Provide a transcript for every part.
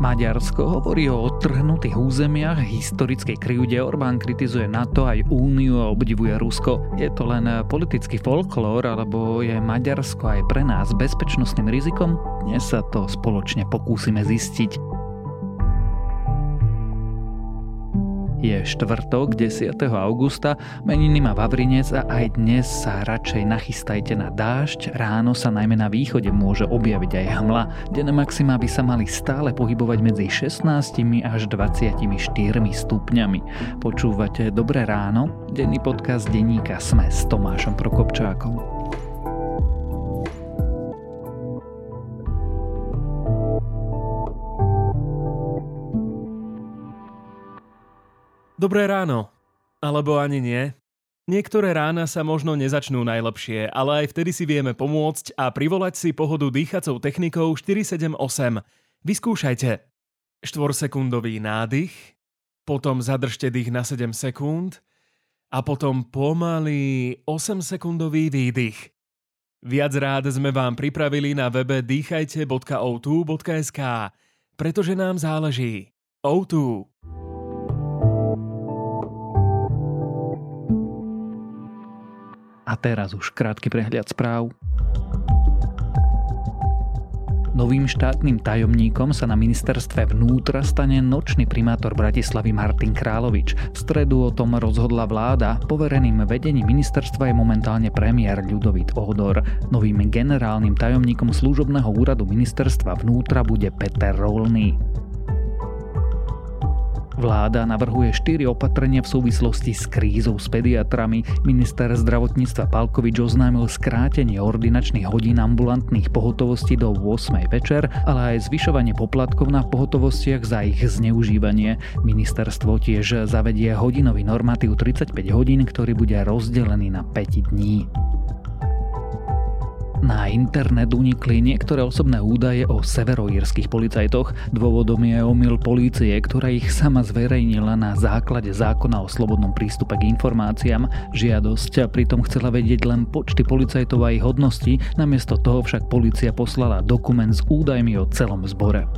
Maďarsko hovorí o odtrhnutých územiach, historickej krivde, Orbán kritizuje NATO aj Úniu a obdivuje Rusko. Je to len politický folklór, alebo je Maďarsko aj pre nás bezpečnostným rizikom? Dnes sa to spoločne pokúsime zistiť. Je štvrtok, 10. augusta, meniny má Vavrinec a aj dnes sa radšej nachystajte na dážď, ráno sa najmä na východe môže objaviť aj hmla. Denné maxima by sa mali stále pohybovať medzi 16 až 24 stupňami. Počúvate Dobré ráno, denný podcast denníka SME s Tomášom Prokopčákom. Dobré ráno. Alebo ani nie. Niektoré rána sa možno nezačnú najlepšie, ale aj vtedy si vieme pomôcť a privolať si pohodu dýchacou technikou 478. Vyskúšajte. 4-sekundový nádych, potom zadržte dých na 7 sekúnd a potom pomalý 8-sekundový výdych. Viac rád sme vám pripravili na webe dýchajte.o2.sk, pretože nám záleží. O2. A teraz už krátky prehľad správ. Novým štátnym tajomníkom sa na ministerstve vnútra stane nočný primátor Bratislavy Martin Královič. V stredu o tom rozhodla vláda, povereným vedením ministerstva je momentálne premiér Ľudovít Ohdor. Novým generálnym tajomníkom služobného úradu ministerstva vnútra bude Peter Rolný. Vláda navrhuje 4 opatrenia v súvislosti s krízou s pediatrami. Minister zdravotníctva Palkovič oznámil skrátenie ordinačných hodín ambulantných pohotovostí do 8:00 večer, ale aj zvyšovanie poplatkov na pohotovostiach za ich zneužívanie. Ministerstvo tiež zavedie hodinový normatív 35 hodín, ktorý bude rozdelený na 5 dní. Na internet unikli niektoré osobné údaje o severoírskych policajtoch. Dôvodom je omyl polície, ktorá ich sama zverejnila na základe zákona o slobodnom prístupe k informáciám. Žiadosť pritom chcela vedieť len počty policajtov a ich hodnosti, namiesto toho však polícia poslala dokument s údajmi o celom zbore.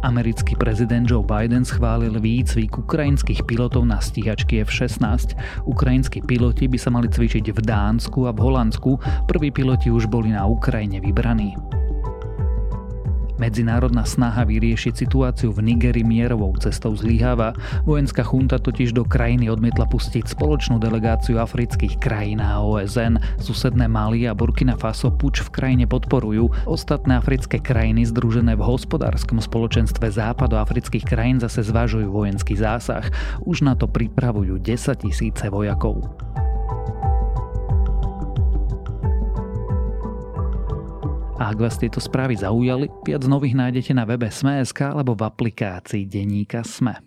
Americký prezident Joe Biden schválil výcvik ukrajinských pilotov na stíhačky F-16. Ukrajinskí piloti by sa mali cvičiť v Dánsku a v Holandsku, prví piloti už boli na Ukrajine vybraní. Medzinárodná snaha vyriešiť situáciu v Nigeri mierovou cestou zlyháva. Vojenská chunta totiž do krajiny odmietla pustiť spoločnú delegáciu afrických krajín a OSN. Susedné Mali a Burkina Faso puč v krajine podporujú. Ostatné africké krajiny združené v hospodárskom spoločenstve západoafrických krajín zase zvažujú vojenský zásah. Už na to pripravujú 10 000 vojakov. A ak vás tieto správy zaujali, viac nových nájdete na webe sme.sk alebo v aplikácii denníka SME.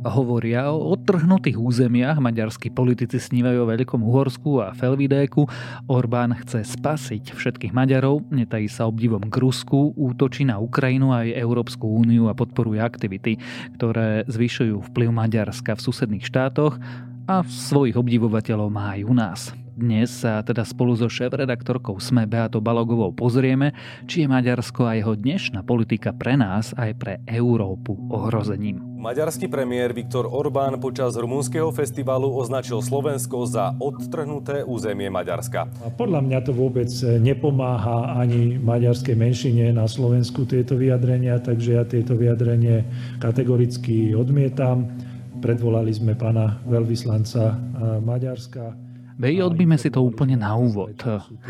Hovoria o odtrhnutých územiach, maďarskí politici snívajú o Veľkom Uhorsku a Felvidéku, Orbán chce spasiť všetkých Maďarov, netají sa obdivom k Rusku, útočí na Ukrajinu aj Európsku úniu a podporuje aktivity, ktoré zvyšujú vplyv Maďarska v susedných štátoch a svojich obdivovateľov má aj u nás. Dnes sa teda spolu so šéfredaktorkou SME Beatou Balogovou pozrieme, či je Maďarsko a jeho dnešná politika pre nás aj pre Európu ohrozením. Maďarský premiér Viktor Orbán počas rumunského festivalu označil Slovensko za odtrhnuté územie Maďarska. A podľa mňa to vôbec nepomáha ani maďarskej menšine na Slovensku tieto vyjadrenia, takže ja tieto vyjadrenie kategoricky odmietam. Predvolali sme pána veľvyslanca Maďarska. Veď odbíme si to úplne na úvod.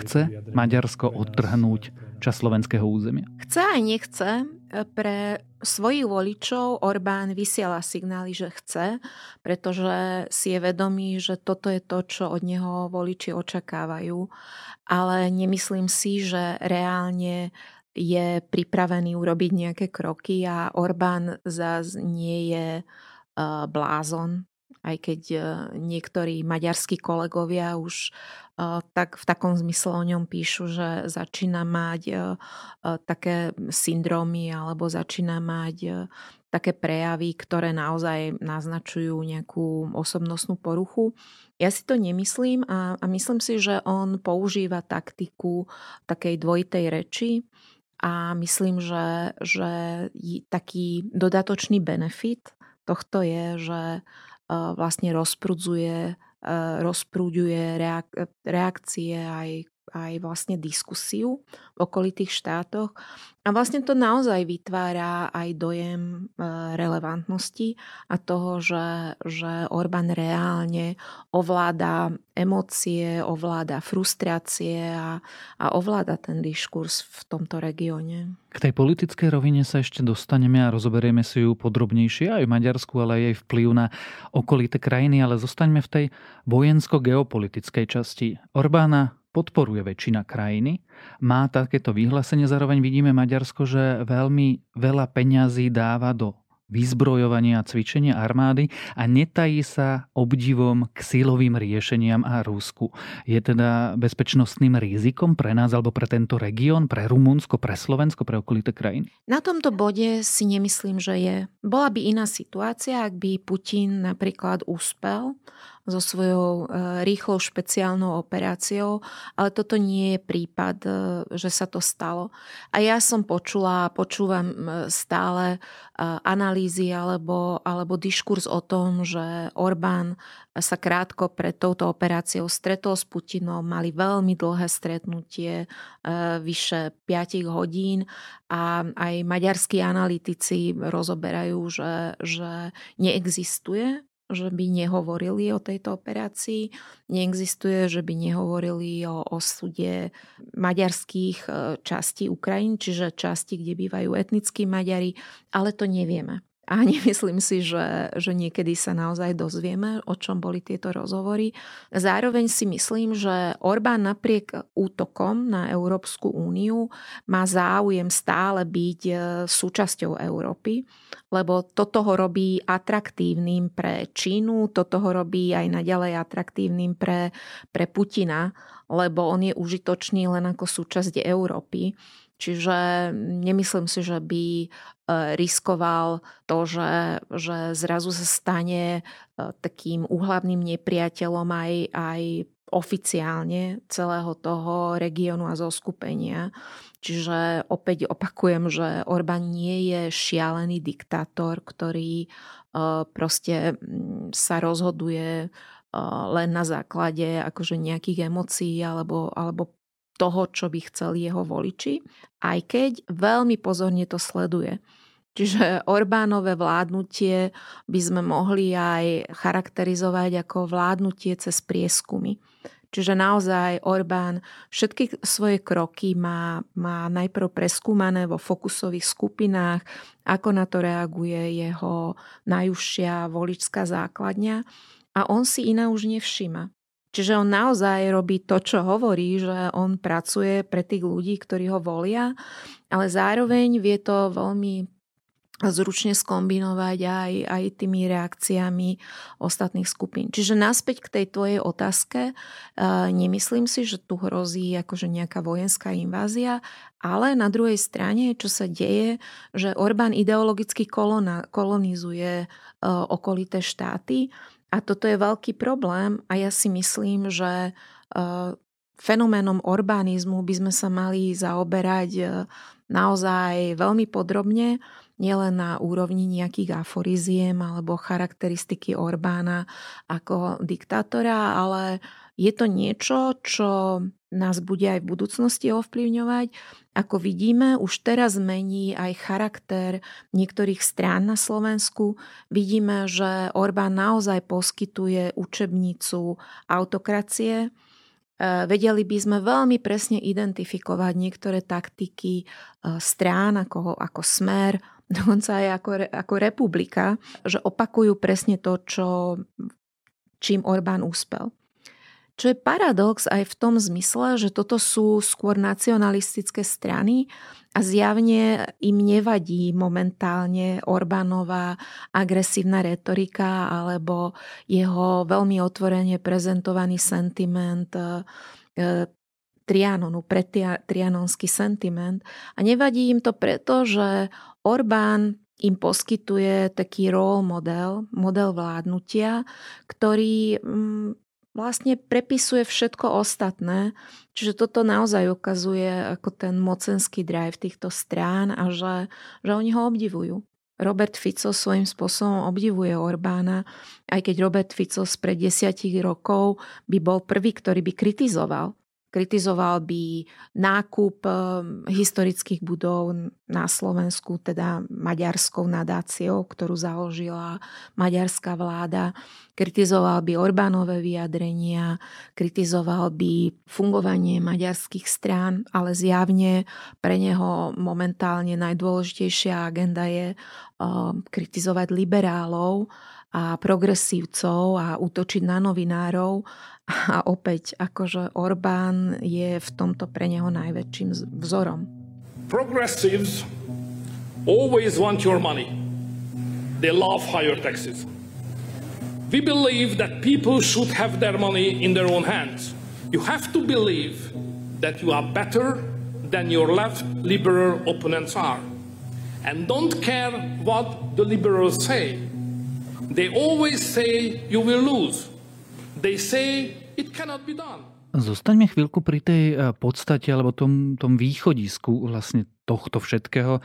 Chce Maďarsko odtrhnúť časť slovenského územia? Chce aj nechce. Pre svojich voličov Orbán vysiela signály, že chce, pretože si je vedomý, že toto je to, čo od neho voliči očakávajú. Ale nemyslím si, že reálne je pripravený urobiť nejaké kroky a Orbán zas nie je blázon, aj keď niektorí maďarskí kolegovia už tak v takom zmysle o ňom píšu, že začína mať také syndrómy alebo začína mať také prejavy, ktoré naozaj naznačujú nejakú osobnostnú poruchu. Ja si to nemyslím a myslím si, že on používa taktiku takej dvojitej reči a myslím, že taký dodatočný benefit tohto je, že vlastne rozprúďuje reakcie aj vlastne diskusiu v okolitých štátoch. A vlastne to naozaj vytvára aj dojem relevantnosti a toho, že Orbán reálne ovláda emócie, ovláda frustrácie a ovláda ten diskurs v tomto regióne. K tej politickej rovine sa ešte dostaneme a rozoberieme si ju podrobnejšie aj v Maďarsku, ale aj jej vplyv na okolité krajiny. Ale zostaňme v tej vojensko-geopolitickej časti. Orbána podporuje väčšina krajiny. Má takéto vyhlásenie, zároveň vidíme Maďarsko, že veľmi veľa peňazí dáva do vyzbrojovania a cvičenia armády a netají sa obdivom k silovým riešeniam a Rusku. Je teda bezpečnostným rizikom pre nás alebo pre tento región, pre Rumunsko, pre Slovensko, pre okolité krajiny? Na tomto bode si nemyslím, že je. Bola by iná situácia, ak by Putin napríklad úspel so svojou rýchlou špeciálnou operáciou, ale toto nie je prípad, že sa to stalo. A ja som počula a počúvam stále analýzy alebo diskurs o tom, že Orbán sa krátko pred touto operáciou stretol s Putinom, mali veľmi dlhé stretnutie, vyše 5 hodín a aj maďarskí analytici rozoberajú, že neexistuje, že by nehovorili o tejto operácii. Neexistuje, že by nehovorili o osude maďarských častí Ukrajiny, čiže časti, kde bývajú etnickí Maďari, ale to nevieme. A nemyslím si, že niekedy sa naozaj dozvieme, o čom boli tieto rozhovory. Zároveň si myslím, že Orbán napriek útokom na Európsku úniu má záujem stále byť súčasťou Európy, lebo toto ho robí atraktívnym pre Čínu, toto ho robí aj naďalej atraktívnym pre Putina, lebo on je užitočný len ako súčasť Európy. Čiže nemyslím si, že by riskoval to, že zrazu sa stane takým úhlavným nepriateľom aj oficiálne celého toho regiónu a zoskupenia. Čiže opäť opakujem, že Orbán nie je šialený diktátor, ktorý proste sa rozhoduje len na základe akože nejakých emócií alebo toho, čo by chcel jeho voliči, aj keď veľmi pozorne to sleduje. Čiže Orbánové vládnutie by sme mohli aj charakterizovať ako vládnutie cez prieskumy. Čiže naozaj Orbán všetky svoje kroky má najprv preskúmané vo fokusových skupinách, ako na to reaguje jeho najúžšia voličská základňa a on si iná už nevšíma. Čiže on naozaj robí to, čo hovorí, že on pracuje pre tých ľudí, ktorí ho volia, ale zároveň vie to veľmi zručne skombinovať aj tými reakciami ostatných skupín. Čiže naspäť k tej tvojej otázke, nemyslím si, že tu hrozí akože nejaká vojenská invázia, ale na druhej strane, čo sa deje, že Orbán ideologicky kolonizuje okolité štáty. A toto je veľký problém a ja si myslím, že fenoménom Orbánizmu by sme sa mali zaoberať naozaj veľmi podrobne, nielen na úrovni nejakých aforiziem alebo charakteristiky Orbána ako diktátora, ale je to niečo, čo nás bude aj v budúcnosti ovplyvňovať. Ako vidíme, už teraz mení aj charakter niektorých strán na Slovensku. Vidíme, že Orbán naozaj poskytuje učebnicu autokracie. Vedeli by sme veľmi presne identifikovať niektoré taktiky strán ako Smer, dokonca aj ako Republika, že opakujú presne to, čím Orbán úspel. Čo je paradox aj v tom zmysle, že toto sú skôr nacionalistické strany a zjavne im nevadí momentálne Orbánová agresívna retorika alebo jeho veľmi otvorene prezentovaný sentiment Trianonu, trianonský sentiment. A nevadí im to preto, že Orbán im poskytuje taký role model, model vládnutia, ktorý vlastne prepisuje všetko ostatné. Čiže toto naozaj ukazuje ako ten mocenský drive týchto strán a že oni ho obdivujú. Robert Fico svojím spôsobom obdivuje Orbána, aj keď Robert Fico spred 10 rokov by bol prvý, ktorý by kritizoval. Kritizoval by nákup historických budov na Slovensku, teda maďarskou nadáciou, ktorú založila maďarská vláda. Kritizoval by Orbánové vyjadrenia, kritizoval by fungovanie maďarských strán, ale zjavne pre neho momentálne najdôležitejšia agenda je kritizovať liberálov a progresívcov a útočiť na novinárov. A opäť, akože Orbán je v tomto pre neho najväčším vzorom. Progressives always want your money. They love higher taxes. We believe that people should have their money in their own hands. You have to believe that you are better than your left liberal opponents are. And don't care what the liberals say. They always say you will lose. They say it cannot be done. Zostaňme chvíľku pri tej podstate alebo tom východisku vlastne tohto všetkého.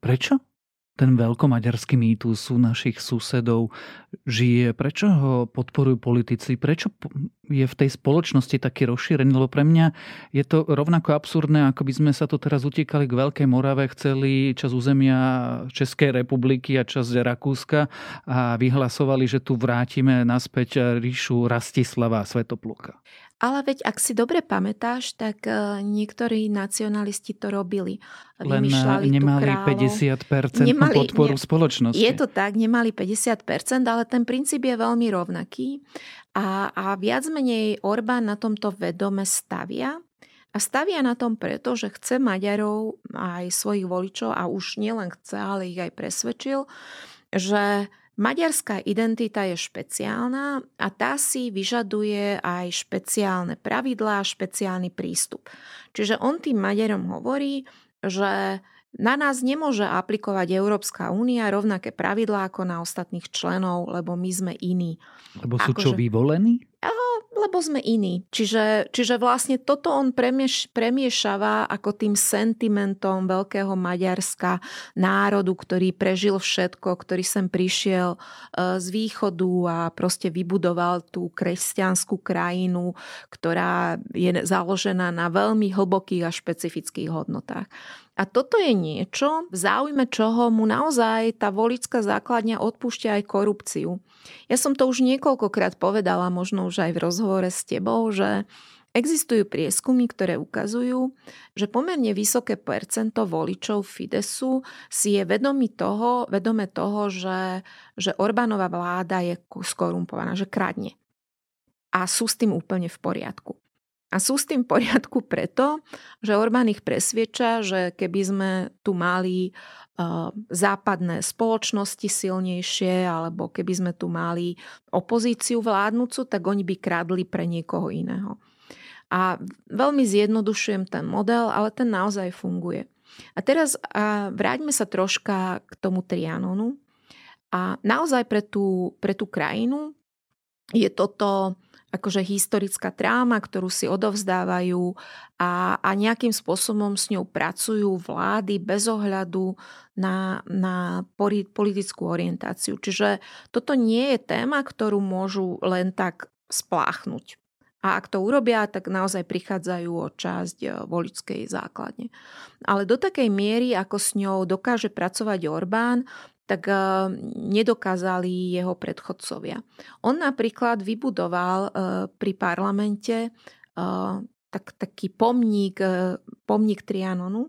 Prečo ten veľkomaďarský mýtus u našich susedov žije? Prečo ho podporujú politici? Prečo je v tej spoločnosti taký rozšírený? Lebo pre mňa je to rovnako absurdné, ako by sme sa to teraz utiekali k Veľkej Morave, chceli čas územia Českej republiky a čas Rakúska a vyhlasovali, že tu vrátime naspäť ríšu Rastislava a Svetopluka. Ale veď, ak si dobre pamätáš, tak niektorí nacionalisti to robili. Vymýšľali tu kráľov. 50% podporu spoločnosti. Je to tak, nemali 50%, ale ten princíp je veľmi rovnaký. A viac menej Orbán na tomto vedome stavia. A stavia na tom preto, že chce Maďarov aj svojich voličov, a už nielen chce, ale ich aj presvedčil, že maďarská identita je špeciálna a tá si vyžaduje aj špeciálne pravidlá, špeciálny prístup. Čiže on tým Maďarom hovorí, že na nás nemôže aplikovať Európska únia rovnaké pravidlá ako na ostatných členov, lebo my sme iní. Lebo sú čo vyvolení? Lebo sme iní. Čiže vlastne toto on premiešava ako tým sentimentom Veľkého Maďarska, národu, ktorý prežil všetko, ktorý sem prišiel z východu a proste vybudoval tú kresťanskú krajinu, ktorá je založená na veľmi hlbokých a špecifických hodnotách. A toto je niečo, v záujme čoho mu naozaj tá voličská základňa odpúšťa aj korupciu. Ja som to už niekoľkokrát povedala, možno už aj v rozhovore s tebou, že existujú prieskumy, ktoré ukazujú, že pomerne vysoké percento voličov Fidesu si je vedomé toho, že Orbánova vláda je skorumpovaná, že kradne. A sú s tým úplne v poriadku. A sú s tým v poriadku preto, že Orbán ich presviedča, že keby sme tu mali západné spoločnosti silnejšie, alebo keby sme tu mali opozíciu vládnucu, tak oni by kradli pre niekoho iného. A veľmi zjednodušujem ten model, ale ten naozaj funguje. A teraz vráťme sa troška k tomu Trianonu. A naozaj pre tú krajinu je toto akože historická tráma, ktorú si odovzdávajú a nejakým spôsobom s ňou pracujú vlády bez ohľadu na politickú orientáciu. Čiže toto nie je téma, ktorú môžu len tak spláchnuť. A ak to urobia, tak naozaj prichádzajú o časť voličskej základne. Ale do takej miery, ako s ňou dokáže pracovať Orbán, tak nedokázali jeho predchodcovia. On napríklad vybudoval pri parlamente taký pomník Trianonu.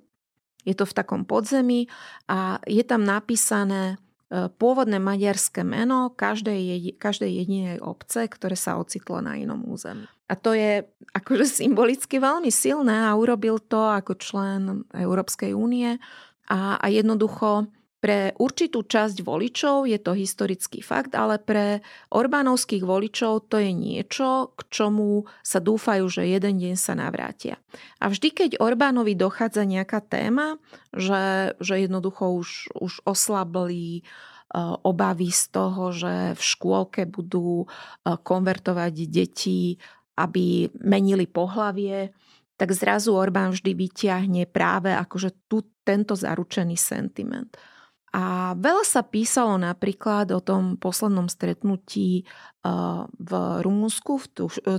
Je to v takom podzemí a je tam napísané pôvodné maďarské meno každej jedinej obce, ktoré sa ocitlo na inom území. A to je akože symbolicky veľmi silné a urobil to ako člen Európskej únie a jednoducho pre určitú časť voličov je to historický fakt, ale pre orbánovských voličov to je niečo, k čomu sa dúfajú, že jeden deň sa navrátia. A vždy, keď Orbánovi dochádza nejaká téma, že jednoducho už oslablí obavy z toho, že v škôlke budú konvertovať deti, aby menili pohlavie, tak zrazu Orbán vždy vyťahne práve akože tento zaručený sentiment. A veľa sa písalo napríklad o tom poslednom stretnutí v Rumunsku, v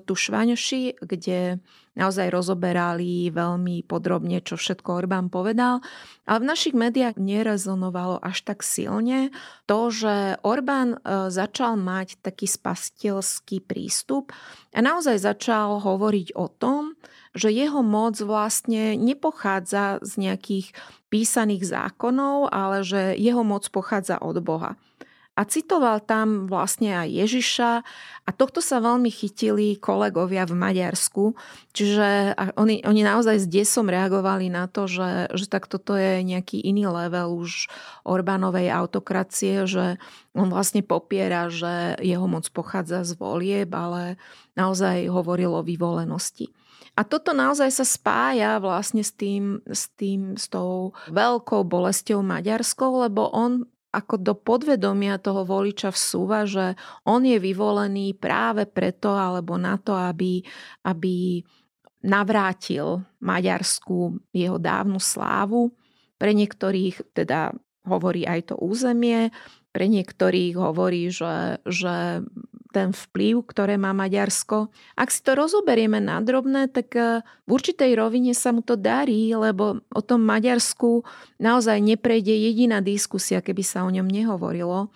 Tušváňuši, kde naozaj rozoberali veľmi podrobne, čo všetko Orbán povedal. Ale v našich médiách nerezonovalo až tak silne to, že Orbán začal mať taký spasiteľský prístup a naozaj začal hovoriť o tom, že jeho moc vlastne nepochádza z nejakých písaných zákonov, ale že jeho moc pochádza od Boha. A citoval tam vlastne aj Ježiša a tohto sa veľmi chytili kolegovia v Maďarsku. Čiže oni naozaj s desom reagovali na to, že tak toto je nejaký iný level už Orbánovej autokracie, že on vlastne popiera, že jeho moc pochádza z volieb, ale naozaj hovoril o vyvolenosti. A toto naozaj sa spája vlastne s tou veľkou bolesťou maďarskou, lebo on ako do podvedomia toho voliča vsúva, že on je vyvolený práve preto alebo na to, aby navrátil Maďarsku jeho dávnu slávu. Pre niektorých teda hovorí aj to územie, pre niektorých hovorí, že ten vplyv, ktoré má Maďarsko. Ak si to rozoberieme na drobné, tak v určitej rovine sa mu to darí, lebo o tom Maďarsku naozaj neprejde jediná diskusia, keby sa o ňom nehovorilo.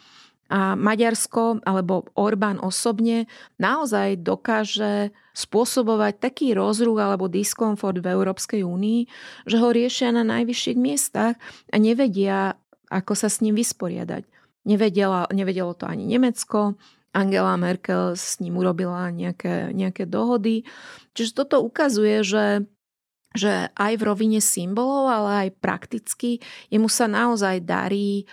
A Maďarsko, alebo Orbán osobne, naozaj dokáže spôsobovať taký rozruch alebo diskomfort v Európskej únii, že ho riešia na najvyšších miestach a nevedia, ako sa s ním vysporiadať. Nevedelo to ani Nemecko, Angela Merkel s ním urobila nejaké dohody. Čiže toto ukazuje, že aj v rovine symbolov, ale aj prakticky jemu sa naozaj darí,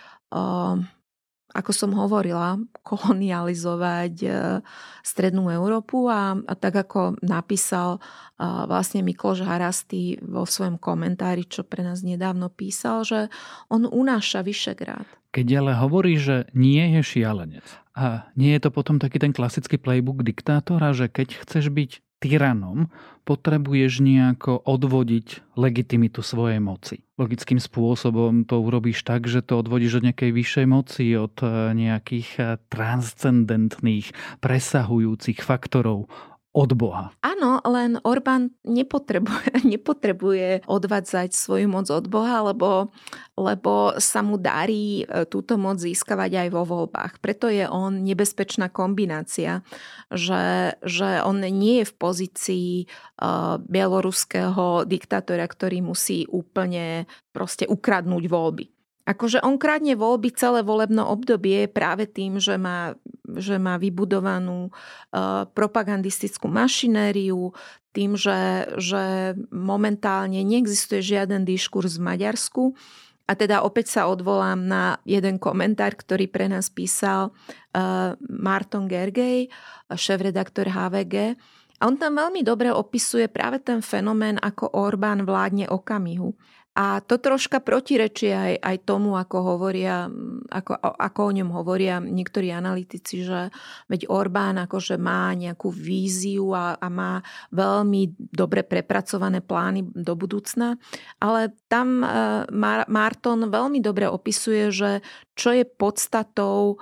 ako som hovorila, kolonializovať strednú Európu a tak ako napísal vlastne Miklós Haraszti vo svojom komentári, čo pre nás nedávno písal, že on unáša Višegrad. Keď ale hovorí, že nie je šialenec. A nie je to potom taký ten klasický playbook diktátora, že keď chceš byť tyranom, potrebuješ nejako odvodiť legitimitu svojej moci. Logickým spôsobom to urobíš tak, že to odvodíš od nejakej vyššej moci, od nejakých transcendentných, presahujúcich faktorov od Boha. Áno, len Orbán nepotrebuje odvádzať svoju moc od Boha, lebo sa mu darí túto moc získavať aj vo voľbách. Preto je on nebezpečná kombinácia, že on nie je v pozícii bieloruského diktátora, ktorý musí úplne proste ukradnúť voľby. Akože on kradne voľby celé volebné obdobie práve tým, že má vybudovanú propagandistickú mašinériu, tým, že momentálne neexistuje žiaden diskurs v Maďarsku. A teda opäť sa odvolám na jeden komentár, ktorý pre nás písal Márton Gergely, šéf-redaktor HVG. A on tam veľmi dobre opisuje práve ten fenomén, ako Orbán vládne okamihu. A to troška protirečí aj tomu, ako o ňom hovoria niektorí analytici, že veď Orbán akože má nejakú víziu a má veľmi dobre prepracované plány do budúcna. Ale tam Márton veľmi dobre opisuje, že čo je podstatou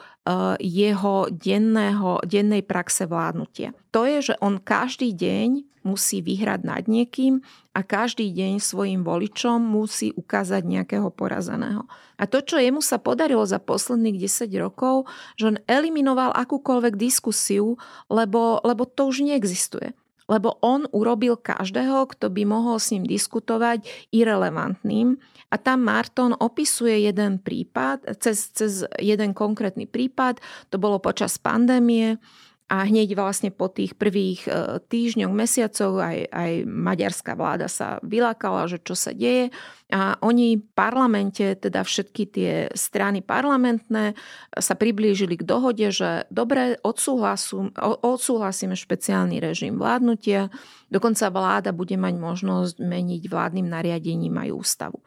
jeho dennej praxe vládnutia. To je, že on každý deň musí vyhrať nad niekým a každý deň svojim voličom musí ukázať nejakého porazeného. A to, čo jemu sa podarilo za posledných 10 rokov, že on eliminoval akúkoľvek diskusiu, lebo to už neexistuje. lebo on urobil každého, kto by mohol s ním diskutovať, irelevantným. A tam Márton opisuje jeden prípad, cez jeden konkrétny prípad, to bolo počas pandémie, a hneď vlastne po tých prvých týždňoch, mesiacoch aj maďarská vláda sa vylákala, že čo sa deje. A oni v parlamente, teda všetky tie strany parlamentné, sa priblížili k dohode, že dobre, odsúhlasíme špeciálny režim vládnutia. Dokonca vláda bude mať možnosť meniť vládnym nariadením aj ústavu.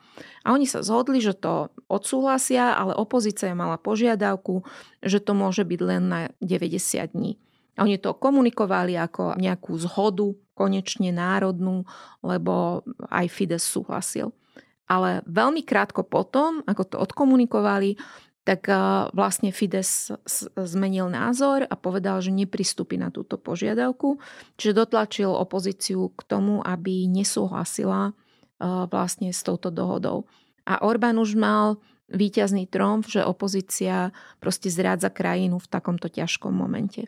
A oni sa zhodli, že to odsúhlasia, ale opozícia mala požiadavku, že to môže byť len na 90 dní. A oni to komunikovali ako nejakú zhodu, konečne národnú, lebo aj Fidesz súhlasil. Ale veľmi krátko potom, ako to odkomunikovali, tak vlastne Fidesz zmenil názor a povedal, že nepristúpi na túto požiadavku. Čiže dotlačil opozíciu k tomu, aby nesúhlasila vlastne s touto dohodou. A Orbán už mal víťazný tromf, že opozícia proste zrádza krajinu v takomto ťažkom momente.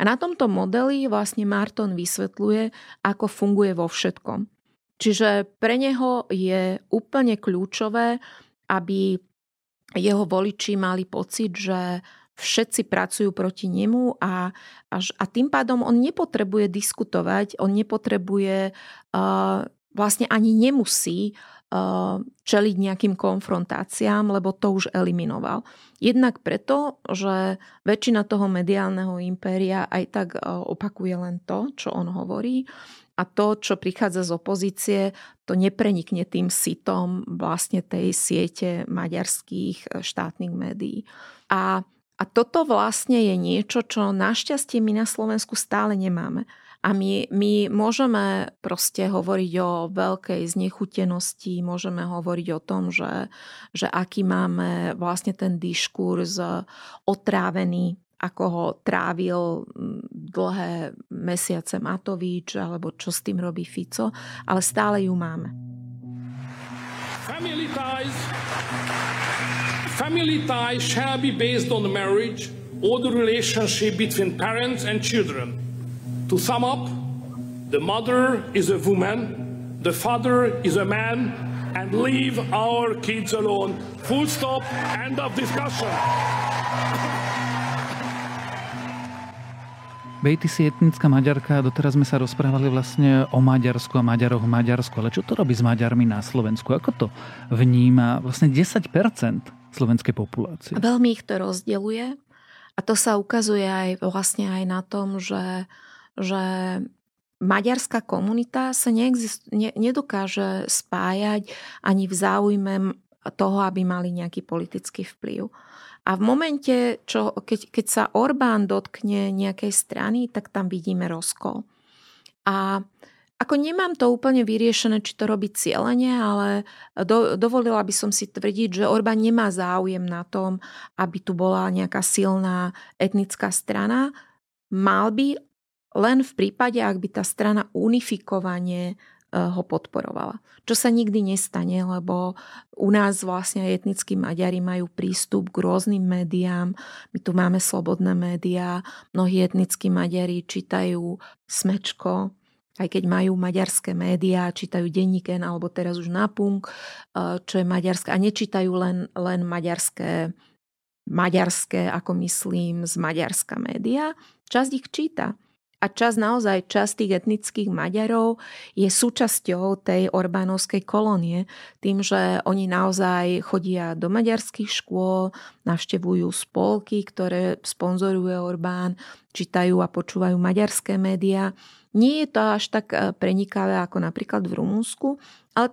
A na tomto modeli vlastne Márton vysvetľuje, ako funguje vo všetkom. Čiže pre neho je úplne kľúčové, aby jeho voliči mali pocit, že všetci pracujú proti nemu a tým pádom on nepotrebuje diskutovať, on nepotrebuje, vlastne ani nemusí čeliť nejakým konfrontáciám, lebo to už eliminoval. Jednak preto, že väčšina toho mediálneho impéria aj tak opakuje len to, čo on hovorí, a to, čo prichádza z opozície, to neprenikne tým sitom vlastne tej siete maďarských štátnych médií. A toto vlastne je niečo, čo našťastie my na Slovensku stále nemáme. A my môžeme proste hovoriť o veľkej znechutenosti, môžeme hovoriť o tom, že aký máme vlastne ten diskurz otrávený, ako ho trávil dlhé mesiace Matovič, alebo čo s tým robí Fico, ale stále ju máme. Family ties shall be based on the marriage or the relationship between parents and children. To sum up, the mother is a woman, the father is a man, and leave our kids alone. Full stop, end of discussion. Bejty si etnická Maďarka, doteraz sme sa rozprávali vlastne o Maďarsku a Maďaroch v Maďarsku, ale čo to robí s Maďarmi na Slovensku? Ako to vníma vlastne 10% slovenskej populácie? Veľmi ich to rozdeľuje a to sa ukazuje aj vlastne aj na tom, že maďarská komunita sa nedokáže spájať ani v záujme toho, aby mali nejaký politický vplyv. A v momente, keď sa Orbán dotkne nejakej strany, tak tam vidíme rozkol. A ako nemám to úplne vyriešené, či to robí cielene, ale dovolila by som si tvrdiť, že Orbán nemá záujem na tom, aby tu bola nejaká silná etnická strana. Mal by, len v prípade, ak by tá strana unifikovane ho podporovala. Čo sa nikdy nestane, lebo u nás vlastne etnickí Maďari majú prístup k rôznym médiám. My tu máme slobodné médiá. Mnohí etnickí Maďari čítajú Smečko, aj keď majú maďarské médiá, čítajú Denník N, alebo teraz už Napunk, čo je maďarské. A nečítajú len maďarské, ako myslím, z Maďarska médiá. Časť ich číta. A časť tých etnických Maďarov je súčasťou tej orbánovskej kolónie, tým, že oni naozaj chodia do maďarských škôl, navštevujú spolky, ktoré sponzoruje Orbán, čítajú a počúvajú maďarské médiá. Nie je to až tak prenikavé ako napríklad v Rumunsku, ale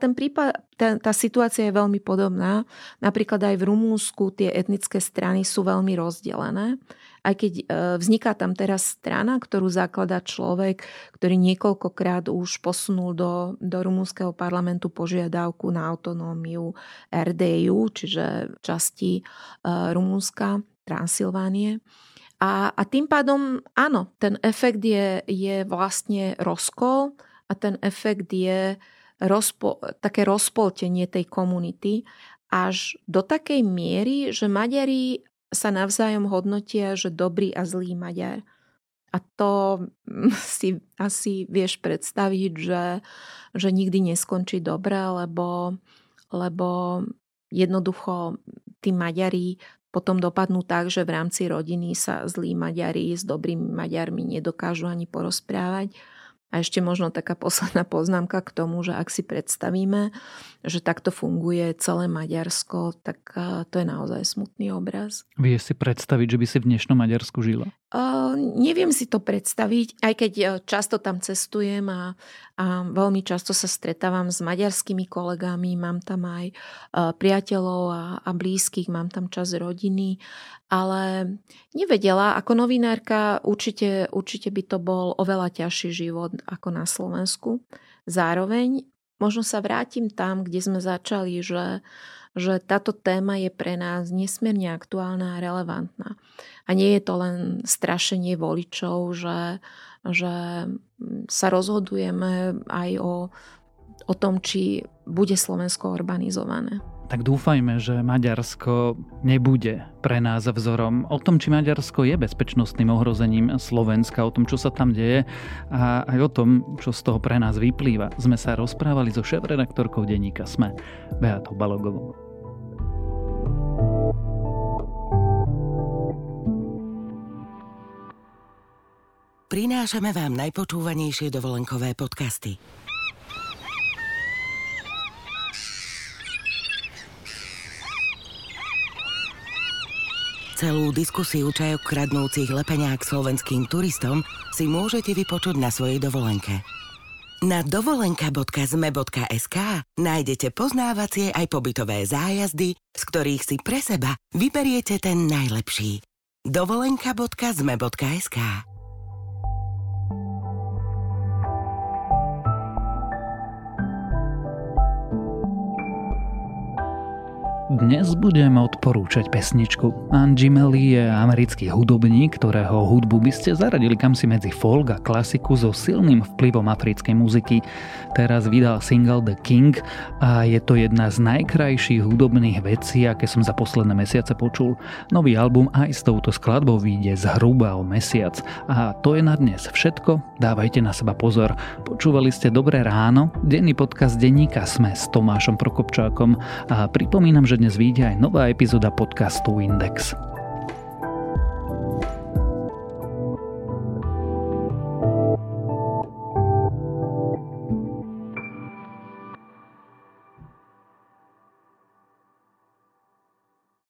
tá situácia je veľmi podobná. Napríklad aj v Rumunsku tie etnické strany sú veľmi rozdelené. Aj keď vzniká tam teraz strana, ktorú zakladá človek, ktorý niekoľkokrát už posunul do rumunského parlamentu požiadavku na autonómiu RDU, čiže časti Rumunska, Transylvánie. A tým pádom, áno, ten efekt je vlastne rozkol a ten efekt je také rozpoltenie tej komunity až do takej miery, že Maďari sa navzájom hodnotia, že dobrý a zlý Maďar. A to si asi vieš predstaviť, že nikdy neskončí dobre, lebo jednoducho tí Maďari potom dopadnú tak, že v rámci rodiny sa zlí Maďari s dobrými Maďarmi nedokážu ani porozprávať. A ešte možno taká posledná poznámka k tomu, že ak si predstavíme, že takto funguje celé Maďarsko, tak to je naozaj smutný obraz. Vieš si predstaviť, že by si v dnešnom Maďarsku žila? Neviem si to predstaviť, aj keď často tam cestujem a veľmi často sa stretávam s maďarskými kolegami, mám tam aj priateľov a blízkych, mám tam čas rodiny, ale nevedela, ako novinárka určite by to bol oveľa ťažší život ako na Slovensku. Zároveň možno sa vrátim tam, kde sme začali, že táto téma je pre nás nesmierne aktuálna a relevantná. A nie je to len strašenie voličov, že sa rozhodujeme aj o tom, či bude Slovensko urbanizované. Tak dúfajme, že Maďarsko nebude pre nás vzorom. O tom, či Maďarsko je bezpečnostným ohrozením Slovenska, o tom, čo sa tam deje a aj o tom, čo z toho pre nás vyplýva, sme sa rozprávali so šéfredaktorkou denníka SME, Beatou Balogovou. Prinášame vám najpočúvanejšie dovolenkové podcasty. Celú diskusiu čajok kradnúcich lepeňák slovenským turistom si môžete vypočuť na svojej dovolenke. Na dovolenka.zme.sk nájdete poznávacie aj pobytové zájazdy, z ktorých si pre seba vyberiete ten najlepší. dovolenka.zme.sk. Dnes budem odporúčať pesničku. Anjimile je americký hudobník, ktorého hudbu by ste zaradili kamsi medzi folk a klasiku so silným vplyvom africkej muziky. Teraz vydal single The King a je to jedna z najkrajších hudobných vecí, aké som za posledné mesiace počul. Nový album aj s touto skladbou vyjde zhruba o mesiac. A to je na dnes všetko, dávajte na seba pozor. Počúvali ste Dobré ráno, denný podcast denníka SME s Tomášom Prokopčákom a pripomínam, že dnes vyjde aj nová epizóda podcastu Index.